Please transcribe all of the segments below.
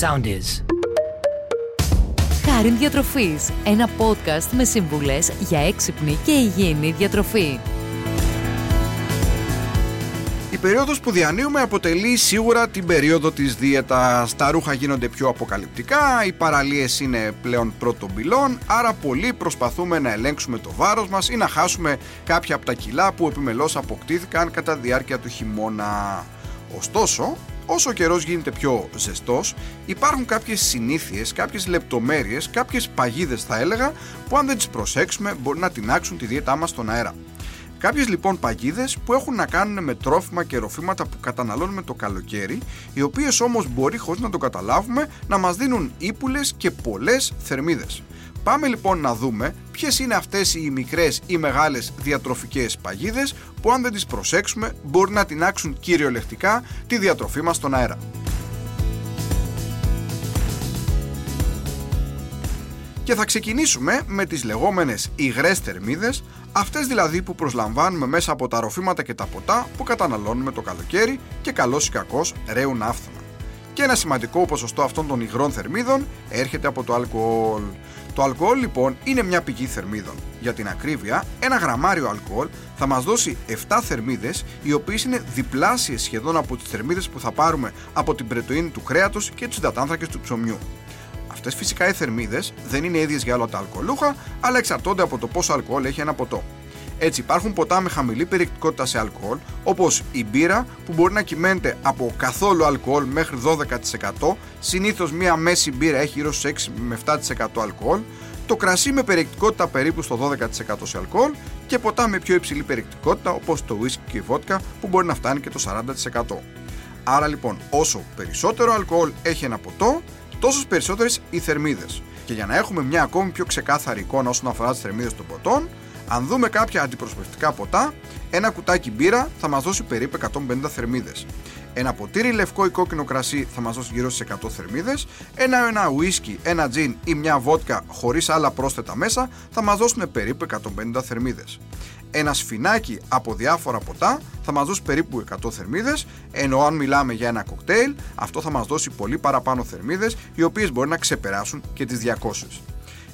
SoundEase. Χάριν Διατροφής, ένα podcast με συμβουλές για έξυπνη και υγιεινή διατροφή. Η περίοδος που διανύουμε αποτελεί σίγουρα την περίοδο της δίαιτας. Τα ρούχα γίνονται πιο αποκαλυπτικά, οι παραλίες είναι πλέον πρωτομπυλών, άρα πολλοί προσπαθούμε να ελέγξουμε το βάρος μας ή να χάσουμε κάποια από τα κιλά που επιμελώς αποκτήθηκαν κατά διάρκεια του χειμώνα. Ωστόσο, όσο ο καιρός γίνεται πιο ζεστός, υπάρχουν κάποιες συνήθειες, κάποιες λεπτομέρειες, κάποιες παγίδες θα έλεγα, που αν δεν τις προσέξουμε μπορεί να τινάξουν τη δίαιτά μας στον αέρα. Κάποιες λοιπόν παγίδες που έχουν να κάνουν με τρόφιμα και ροφήματα που καταναλώνουμε το καλοκαίρι, οι οποίες όμως μπορεί χωρίς να το καταλάβουμε να μας δίνουν ύπουλες και πολλές θερμίδες. Πάμε λοιπόν να δούμε ποιες είναι αυτές οι μικρές ή μεγάλες διατροφικές παγίδες που αν δεν τις προσέξουμε μπορεί να τινάξουν κυριολεκτικά τη διατροφή μας στον αέρα. Και θα ξεκινήσουμε με τις λεγόμενες υγρές θερμίδες, αυτές δηλαδή που προσλαμβάνουμε μέσα από τα ροφήματα και τα ποτά που καταναλώνουμε το καλοκαίρι και καλώς ή κακώς ρέουν άφθονα. Και ένα σημαντικό ποσοστό αυτών των υγρών θερμίδων έρχεται από το αλκοόλ. Το αλκοόλ λοιπόν είναι μια πηγή θερμίδων. Για την ακρίβεια, ένα γραμμάριο αλκοόλ θα μας δώσει 7 θερμίδες, οι οποίες είναι διπλάσιες σχεδόν από τις θερμίδες που θα πάρουμε από την πρετοΐνη του κρέατος και τους υδατάνθρακες του ψωμιού. Αυτές φυσικά οι θερμίδες δεν είναι ίδιες για όλα τα αλκοολούχα, αλλά εξαρτώνται από το πόσο αλκοόλ έχει ένα ποτό. Έτσι, υπάρχουν ποτά με χαμηλή περιεκτικότητα σε αλκοόλ, όπως η μπύρα, που μπορεί να κυμαίνεται από καθόλου αλκοόλ μέχρι 12%, συνήθως μία μέση μπύρα έχει γύρω στους 6 με 7% αλκοόλ, το κρασί με περιεκτικότητα περίπου στο 12% σε αλκοόλ και ποτά με πιο υψηλή περιεκτικότητα, όπως το whisky και η βότκα, που μπορεί να φτάνει και το 40%. Άρα λοιπόν, όσο περισσότερο αλκοόλ έχει ένα ποτό, τόσο περισσότερες οι θερμίδες. Και για να έχουμε μια ακόμη πιο ξεκάθαρη εικόνα όσον αφορά τις θερμίδες των ποτών, αν δούμε κάποια αντιπροσωπευτικά ποτά, ένα κουτάκι μπύρα θα μας δώσει περίπου 150 θερμίδες. Ένα ποτήρι λευκό ή κόκκινο κρασί θα μας δώσει γύρω στις 100 θερμίδες. Ένα ουίσκι, ένα τζιν ή μια βότκα χωρίς άλλα πρόσθετα μέσα θα μας δώσουν περίπου 150 θερμίδες. Ένα σφινάκι από διάφορα ποτά θα μας δώσει περίπου 100 θερμίδες, ενώ αν μιλάμε για ένα κοκτέιλ, αυτό θα μας δώσει πολύ παραπάνω θερμίδες, οι οποίες μπορεί να ξεπεράσουν και τις 200.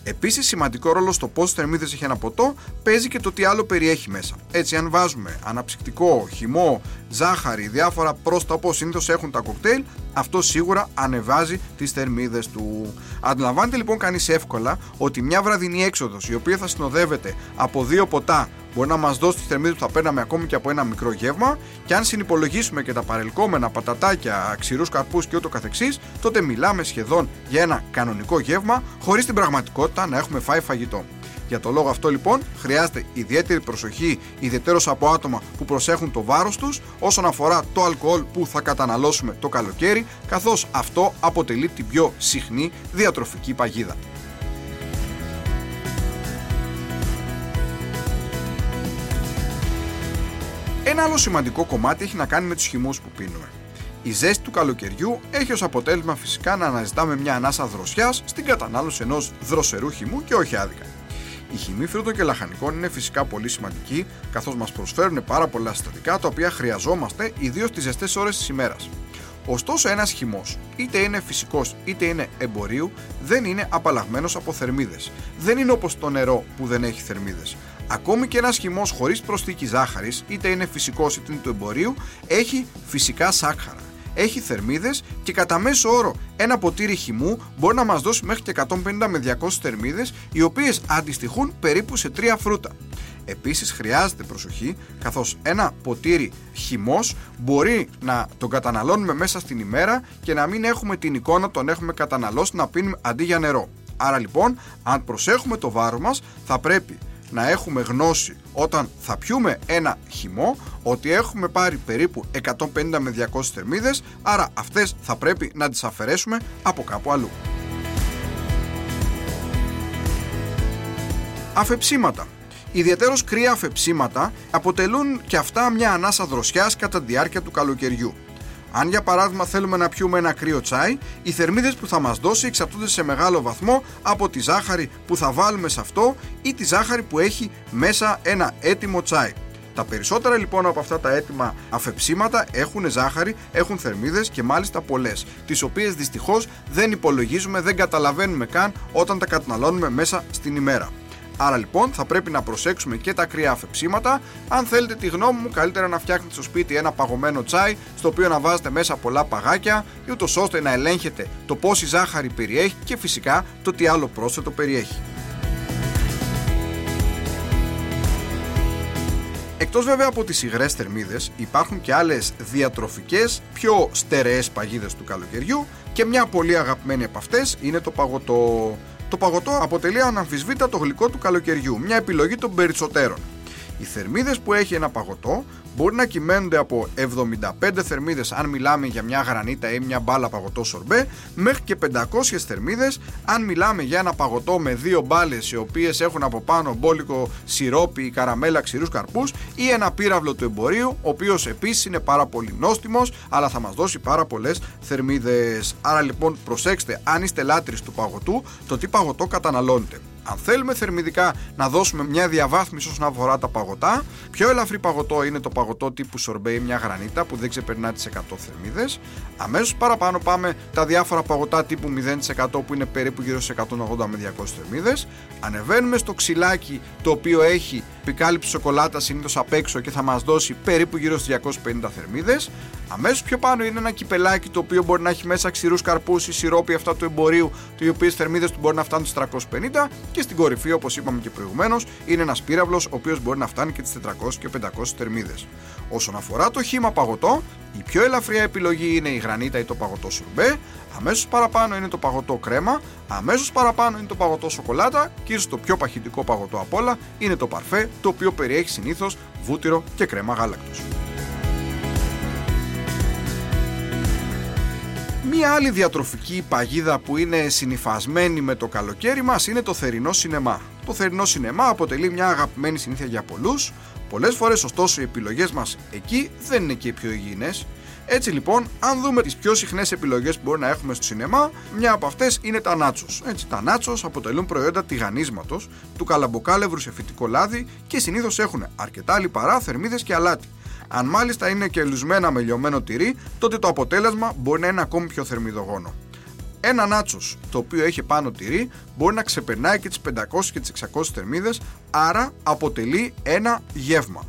Επίσης, σημαντικό ρόλο στο πόσες θερμίδες έχει ένα ποτό παίζει και το τι άλλο περιέχει μέσα. Έτσι, αν βάζουμε αναψυκτικό, χυμό, ζάχαρη, διάφορα πρόστα όπως συνήθως έχουν τα κοκτέιλ, αυτό σίγουρα ανεβάζει τις θερμίδες του. Αντιλαμβάνεται λοιπόν κανείς εύκολα ότι μια βραδινή έξοδος, η οποία θα συνοδεύεται από 2 ποτά, μπορεί να μας δώσει τις θερμίδες που θα παίρναμε ακόμη και από ένα μικρό γεύμα, και αν συνυπολογίσουμε και τα παρελκόμενα πατατάκια, ξηρούς καρπούς και ούτω καθεξής, τότε μιλάμε σχεδόν για ένα κανονικό γεύμα, χωρίς την πραγματικότητα να έχουμε φάει φαγητό. Για το λόγο αυτό λοιπόν χρειάζεται ιδιαίτερη προσοχή, ιδιαιτέρως από άτομα που προσέχουν το βάρος τους, όσον αφορά το αλκοόλ που θα καταναλώσουμε το καλοκαίρι, καθώς αυτό αποτελεί την πιο συχνή διατροφική παγίδα. Ένα άλλο σημαντικό κομμάτι έχει να κάνει με τους χυμούς που πίνουμε. Η ζέστη του καλοκαιριού έχει ως αποτέλεσμα φυσικά να αναζητάμε μια ανάσα δροσιάς στην κατανάλωση ενός δροσερού χυμού και όχι άδικα. Οι χυμοί φρούτων και λαχανικών είναι φυσικά πολύ σημαντικοί, καθώς μας προσφέρουν πάρα πολλά συστατικά τα οποία χρειαζόμαστε ιδίως τις ζεστές ώρες της ημέρας. Ωστόσο, ένας χυμός, είτε είναι φυσικός είτε είναι εμπορίου, δεν είναι απαλλαγμένος από θερμίδες. Δεν είναι όπως το νερό που δεν έχει θερμίδες. Ακόμη και ένας χυμός χωρίς προσθήκη ζάχαρης, είτε είναι φυσικός είτε είναι του εμπορίου, έχει φυσικά σάκχαρα. Έχει θερμίδες και κατά μέσο όρο ένα ποτήρι χυμού μπορεί να μας δώσει μέχρι και 150 με 200 θερμίδες, οι οποίες αντιστοιχούν περίπου σε 3 φρούτα. Επίσης χρειάζεται προσοχή, καθώς ένα ποτήρι χυμός μπορεί να τον καταναλώνουμε μέσα στην ημέρα και να μην έχουμε την εικόνα τον έχουμε καταναλώσει να πίνουμε αντί για νερό. Άρα λοιπόν, αν προσέχουμε το βάρος μας, θα πρέπει να έχουμε γνώση όταν θα πιούμε ένα χυμό ότι έχουμε πάρει περίπου 150 με 200 θερμίδες, άρα αυτές θα πρέπει να τις αφαιρέσουμε από κάπου αλλού. Αφεψίματα. Ιδιαίτερως κρύα αφεψίματα αποτελούν και αυτά μια ανάσα δροσιάς κατά τη διάρκεια του καλοκαιριού. Αν για παράδειγμα θέλουμε να πιούμε ένα κρύο τσάι, οι θερμίδες που θα μας δώσει εξαρτώνται σε μεγάλο βαθμό από τη ζάχαρη που θα βάλουμε σε αυτό ή τη ζάχαρη που έχει μέσα ένα έτοιμο τσάι. Τα περισσότερα λοιπόν από αυτά τα έτοιμα αφεψίματα έχουν ζάχαρη, έχουν θερμίδες και μάλιστα πολλές, τις οποίες δυστυχώς δεν υπολογίζουμε, δεν καταλαβαίνουμε καν όταν τα καταναλώνουμε μέσα στην ημέρα. Άρα λοιπόν θα πρέπει να προσέξουμε και τα κρύα αφεψίματα. Αν θέλετε τη γνώμη μου, καλύτερα να φτιάχνετε στο σπίτι ένα παγωμένο τσάι, στο οποίο να βάζετε μέσα πολλά παγάκια, ούτως ώστε να ελέγχετε το πόση ζάχαρη περιέχει και φυσικά το τι άλλο πρόσθετο περιέχει. Εκτός βέβαια από τις υγρές θερμίδες, υπάρχουν και άλλες διατροφικές, πιο στερεές παγίδες του καλοκαιριού και μια πολύ αγαπημένη από αυτές είναι το παγωτό. Το παγωτό αποτελεί αναμφισβήτητα το γλυκό του καλοκαιριού, μια επιλογή των περισσότερων. Οι θερμίδες που έχει ένα παγωτό μπορεί να κυμαίνονται από 75 θερμίδες αν μιλάμε για μια γρανίτα ή μια μπάλα παγωτό σορμπέ, μέχρι και 500 θερμίδες αν μιλάμε για ένα παγωτό με δύο μπάλες οι οποίες έχουν από πάνω μπόλικο σιρόπι ή καραμέλα ξηρούς καρπούς ή ένα πύραυλο του εμπορίου, ο οποίος επίσης είναι πάρα πολύ νόστιμος αλλά θα μας δώσει πάρα πολλές θερμίδες. Άρα λοιπόν προσέξτε, αν είστε λάτρεις του παγωτού, το τι παγωτό καταναλώνετε. Αν θέλουμε θερμιδικά να δώσουμε μια διαβάθμιση όσον αφορά τα παγωτά, πιο ελαφρύ παγωτό είναι το παγωτό τύπου σορμπέ ή μια γρανίτα που δεν ξεπερνά τις 100 θερμίδες. Αμέσως παραπάνω πάμε τα διάφορα παγωτά τύπου 0% που είναι περίπου γύρω στις 180 με 200 θερμίδες. Ανεβαίνουμε στο ξυλάκι, το οποίο έχει επικάλυψη σοκολάτα συνήθως απ' έξω και θα μας δώσει περίπου γύρω στις 250 θερμίδες. Αμέσως πιο πάνω είναι ένα κυπελάκι, το οποίο μπορεί να έχει μέσα ξηρούς καρπούς ή σιρόπι αυτά του εμπορίου, οι οποίες θερμίδες του μπορεί να φτάνουν στις 350. Και στην κορυφή, όπως είπαμε και προηγουμένως, είναι ένας πύραυλος ο οποίος μπορεί να φτάνει και τις 400 και 500 θερμίδες. Όσον αφορά το χύμα παγωτό, η πιο ελαφριά επιλογή είναι η γρανίτα ή το παγωτό σουρμπέ, αμέσως παραπάνω είναι το παγωτό κρέμα, αμέσως παραπάνω είναι το παγωτό σοκολάτα και ίσως το πιο παχυντικό παγωτό απ' όλα είναι το παρφέ, το οποίο περιέχει συνήθως βούτυρο και κρέμα γάλακτος. Μία άλλη διατροφική παγίδα που είναι συνυφασμένη με το καλοκαίρι μας είναι το θερινό σινεμά. Το θερινό σινεμά αποτελεί μια αγαπημένη συνήθεια για πολλούς. Πολλές φορές ωστόσο οι επιλογές μας εκεί δεν είναι και οι πιο υγιεινές. Έτσι λοιπόν, αν δούμε τις πιο συχνές επιλογές που μπορεί να έχουμε στο σινεμά, μια από αυτές είναι τα νάτσος. Τα νάτσος αποτελούν προϊόντα τηγανίσματος, του καλαμποκάλευρου σε φυτικό λάδι και συνήθως έχουν αρκετά λιπαρά, θερμίδες και αλάτι. Αν μάλιστα είναι και λουσμένα με λιωμένο τυρί, τότε το αποτέλεσμα μπορεί να είναι ακόμη πιο θερμιδογόνο. Ένα νάτσος το οποίο έχει πάνω τυρί μπορεί να ξεπερνάει και τις 500 και τις 600 θερμίδες, άρα αποτελεί ένα γεύμα.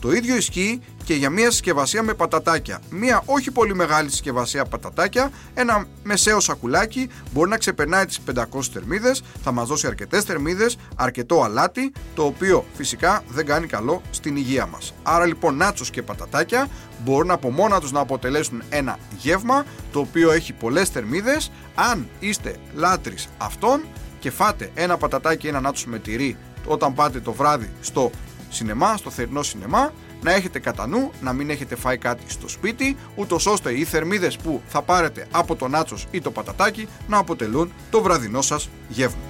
Το ίδιο ισχύει και για μια συσκευασία με πατατάκια. Μια όχι πολύ μεγάλη συσκευασία πατατάκια, ένα μεσαίο σακουλάκι, μπορεί να ξεπερνάει τις 500 θερμίδες, θα μας δώσει αρκετές θερμίδες, αρκετό αλάτι, το οποίο φυσικά δεν κάνει καλό στην υγεία μας. Άρα λοιπόν, νάτσος και πατατάκια μπορούν από μόνα τους να αποτελέσουν ένα γεύμα, το οποίο έχει πολλές θερμίδες. Αν είστε λάτρεις αυτών και φάτε ένα πατατάκι ή ένα νάτσος με τυρί όταν πάτε το βράδυ στο σινεμά, στο θερινό σινεμά, να έχετε κατά νου να μην έχετε φάει κάτι στο σπίτι, ούτως ώστε οι θερμίδες που θα πάρετε από το νάτσος ή το πατατάκι να αποτελούν το βραδινό σας γεύμα.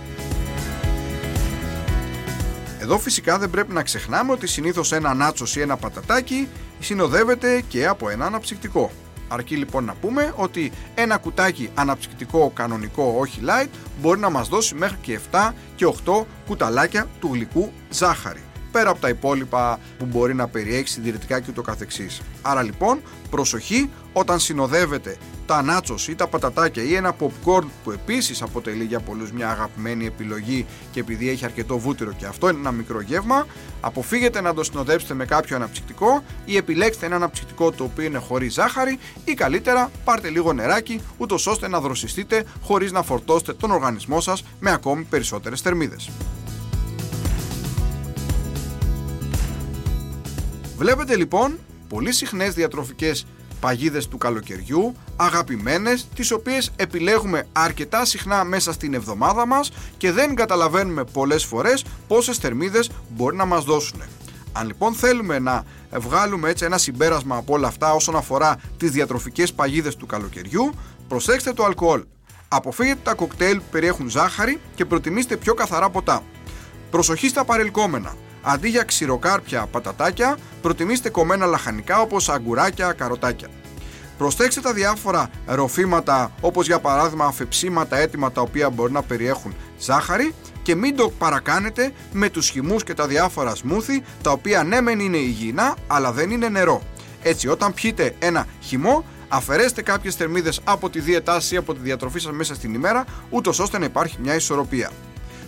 Εδώ φυσικά δεν πρέπει να ξεχνάμε ότι συνήθως ένα νάτσος ή ένα πατατάκι συνοδεύεται και από ένα αναψυκτικό. Αρκεί λοιπόν να πούμε ότι ένα κουτάκι αναψυκτικό κανονικό, όχι light, μπορεί να μας δώσει μέχρι και 7 και 8 κουταλάκια του γλυκού ζάχαρη, πέρα από τα υπόλοιπα που μπορεί να περιέχει συντηρητικά και ούτω καθεξής. Άρα λοιπόν, προσοχή όταν συνοδεύετε τα νάτσος ή τα πατατάκια ή ένα popcorn, που επίσης αποτελεί για πολλούς μια αγαπημένη επιλογή και επειδή έχει αρκετό βούτυρο και αυτό είναι ένα μικρό γεύμα, αποφύγετε να το συνοδεύσετε με κάποιο αναψυκτικό ή επιλέξτε ένα αναψυκτικό το οποίο είναι χωρίς ζάχαρη ή καλύτερα πάρτε λίγο νεράκι, ούτως ώστε να δροσιστείτε χωρίς να φορτώσετε τον οργανισμό σας με ακόμη περισσότερες θερμίδες. Βλέπετε λοιπόν πολύ συχνές διατροφικές παγίδες του καλοκαιριού, αγαπημένες, τις οποίες επιλέγουμε αρκετά συχνά μέσα στην εβδομάδα μας και δεν καταλαβαίνουμε πολλές φορές πόσες θερμίδες μπορεί να μας δώσουν. Αν λοιπόν θέλουμε να βγάλουμε έτσι ένα συμπέρασμα από όλα αυτά όσον αφορά τις διατροφικές παγίδες του καλοκαιριού, προσέξτε το αλκοόλ. Αποφύγετε τα κοκτέιλ που περιέχουν ζάχαρη και προτιμήστε πιο καθαρά ποτά. Προσοχή στα παρελκόμενα. Αντί για ξηροκάρπια, πατατάκια, προτιμήστε κομμένα λαχανικά όπως αγκουράκια, καροτάκια. Προσέξτε τα διάφορα ροφήματα όπως για παράδειγμα αφεψίματα έτοιμα τα οποία μπορεί να περιέχουν ζάχαρη και μην το παρακάνετε με τους χυμούς και τα διάφορα σμούθι, τα οποία ναι μεν είναι υγιεινά αλλά δεν είναι νερό. Έτσι, όταν πιείτε ένα χυμό, αφαιρέστε κάποιες θερμίδες από τη δίαιτά σας ή από τη διατροφή σας μέσα στην ημέρα, ούτως ώστε να υπάρχει μια ισορροπία.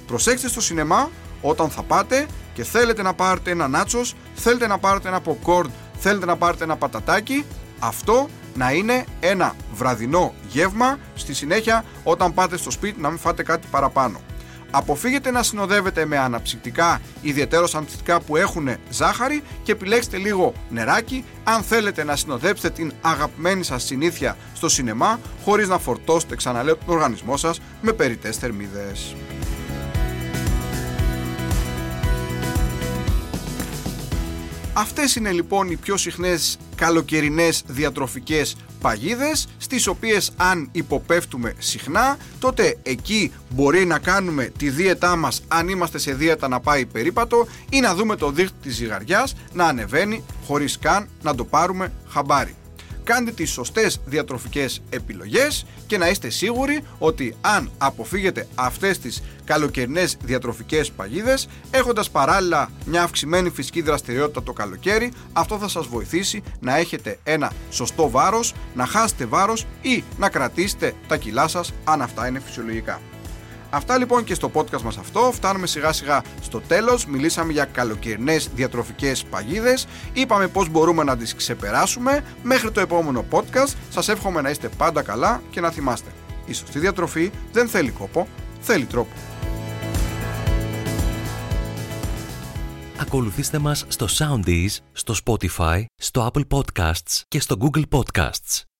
Προσέξτε στο σινεμά όταν θα πάτε και θέλετε να πάρετε ένα νάτσος, θέλετε να πάρετε ένα popcorn, θέλετε να πάρετε ένα πατατάκι, αυτό να είναι ένα βραδινό γεύμα. Στη συνέχεια, όταν πάτε στο σπίτι, να μην φάτε κάτι παραπάνω. Αποφύγετε να συνοδεύετε με αναψυκτικά, ιδιαιτέρως αναψυκτικά που έχουν ζάχαρη, και επιλέξτε λίγο νεράκι, αν θέλετε να συνοδέψετε την αγαπημένη σας συνήθεια στο σινεμά, χωρίς να φορτώσετε, ξαναλέω, τον οργανισμό σας με περιττές θερμίδες. Αυτές είναι λοιπόν οι πιο συχνές καλοκαιρινές διατροφικές παγίδες, στις οποίες αν υποπέφτουμε συχνά, τότε εκεί μπορεί να κάνουμε τη δίαιτά μας, αν είμαστε σε δίαιτα, να πάει περίπατο, ή να δούμε το δείκτη της ζυγαριάς να ανεβαίνει χωρίς καν να το πάρουμε χαμπάρι. Κάντε τις σωστές διατροφικές επιλογές και να είστε σίγουροι ότι αν αποφύγετε αυτές τις καλοκαιρινές διατροφικές παγίδες, έχοντας παράλληλα μια αυξημένη φυσική δραστηριότητα το καλοκαίρι, αυτό θα σας βοηθήσει να έχετε ένα σωστό βάρος, να χάσετε βάρος ή να κρατήσετε τα κιλά σας, αν αυτά είναι φυσιολογικά. Αυτά λοιπόν και στο podcast μας αυτό. Φτάνουμε σιγά σιγά στο τέλος. Μιλήσαμε για καλοκαιρινές διατροφικές παγίδες. Είπαμε πώς μπορούμε να τις ξεπεράσουμε. Μέχρι το επόμενο podcast, σας εύχομαι να είστε πάντα καλά και να θυμάστε, η σωστή διατροφή δεν θέλει κόπο, θέλει τρόπο. Ακολουθήστε μας στο SoundEase, στο Spotify, στο Apple Podcasts και στο Google Podcasts.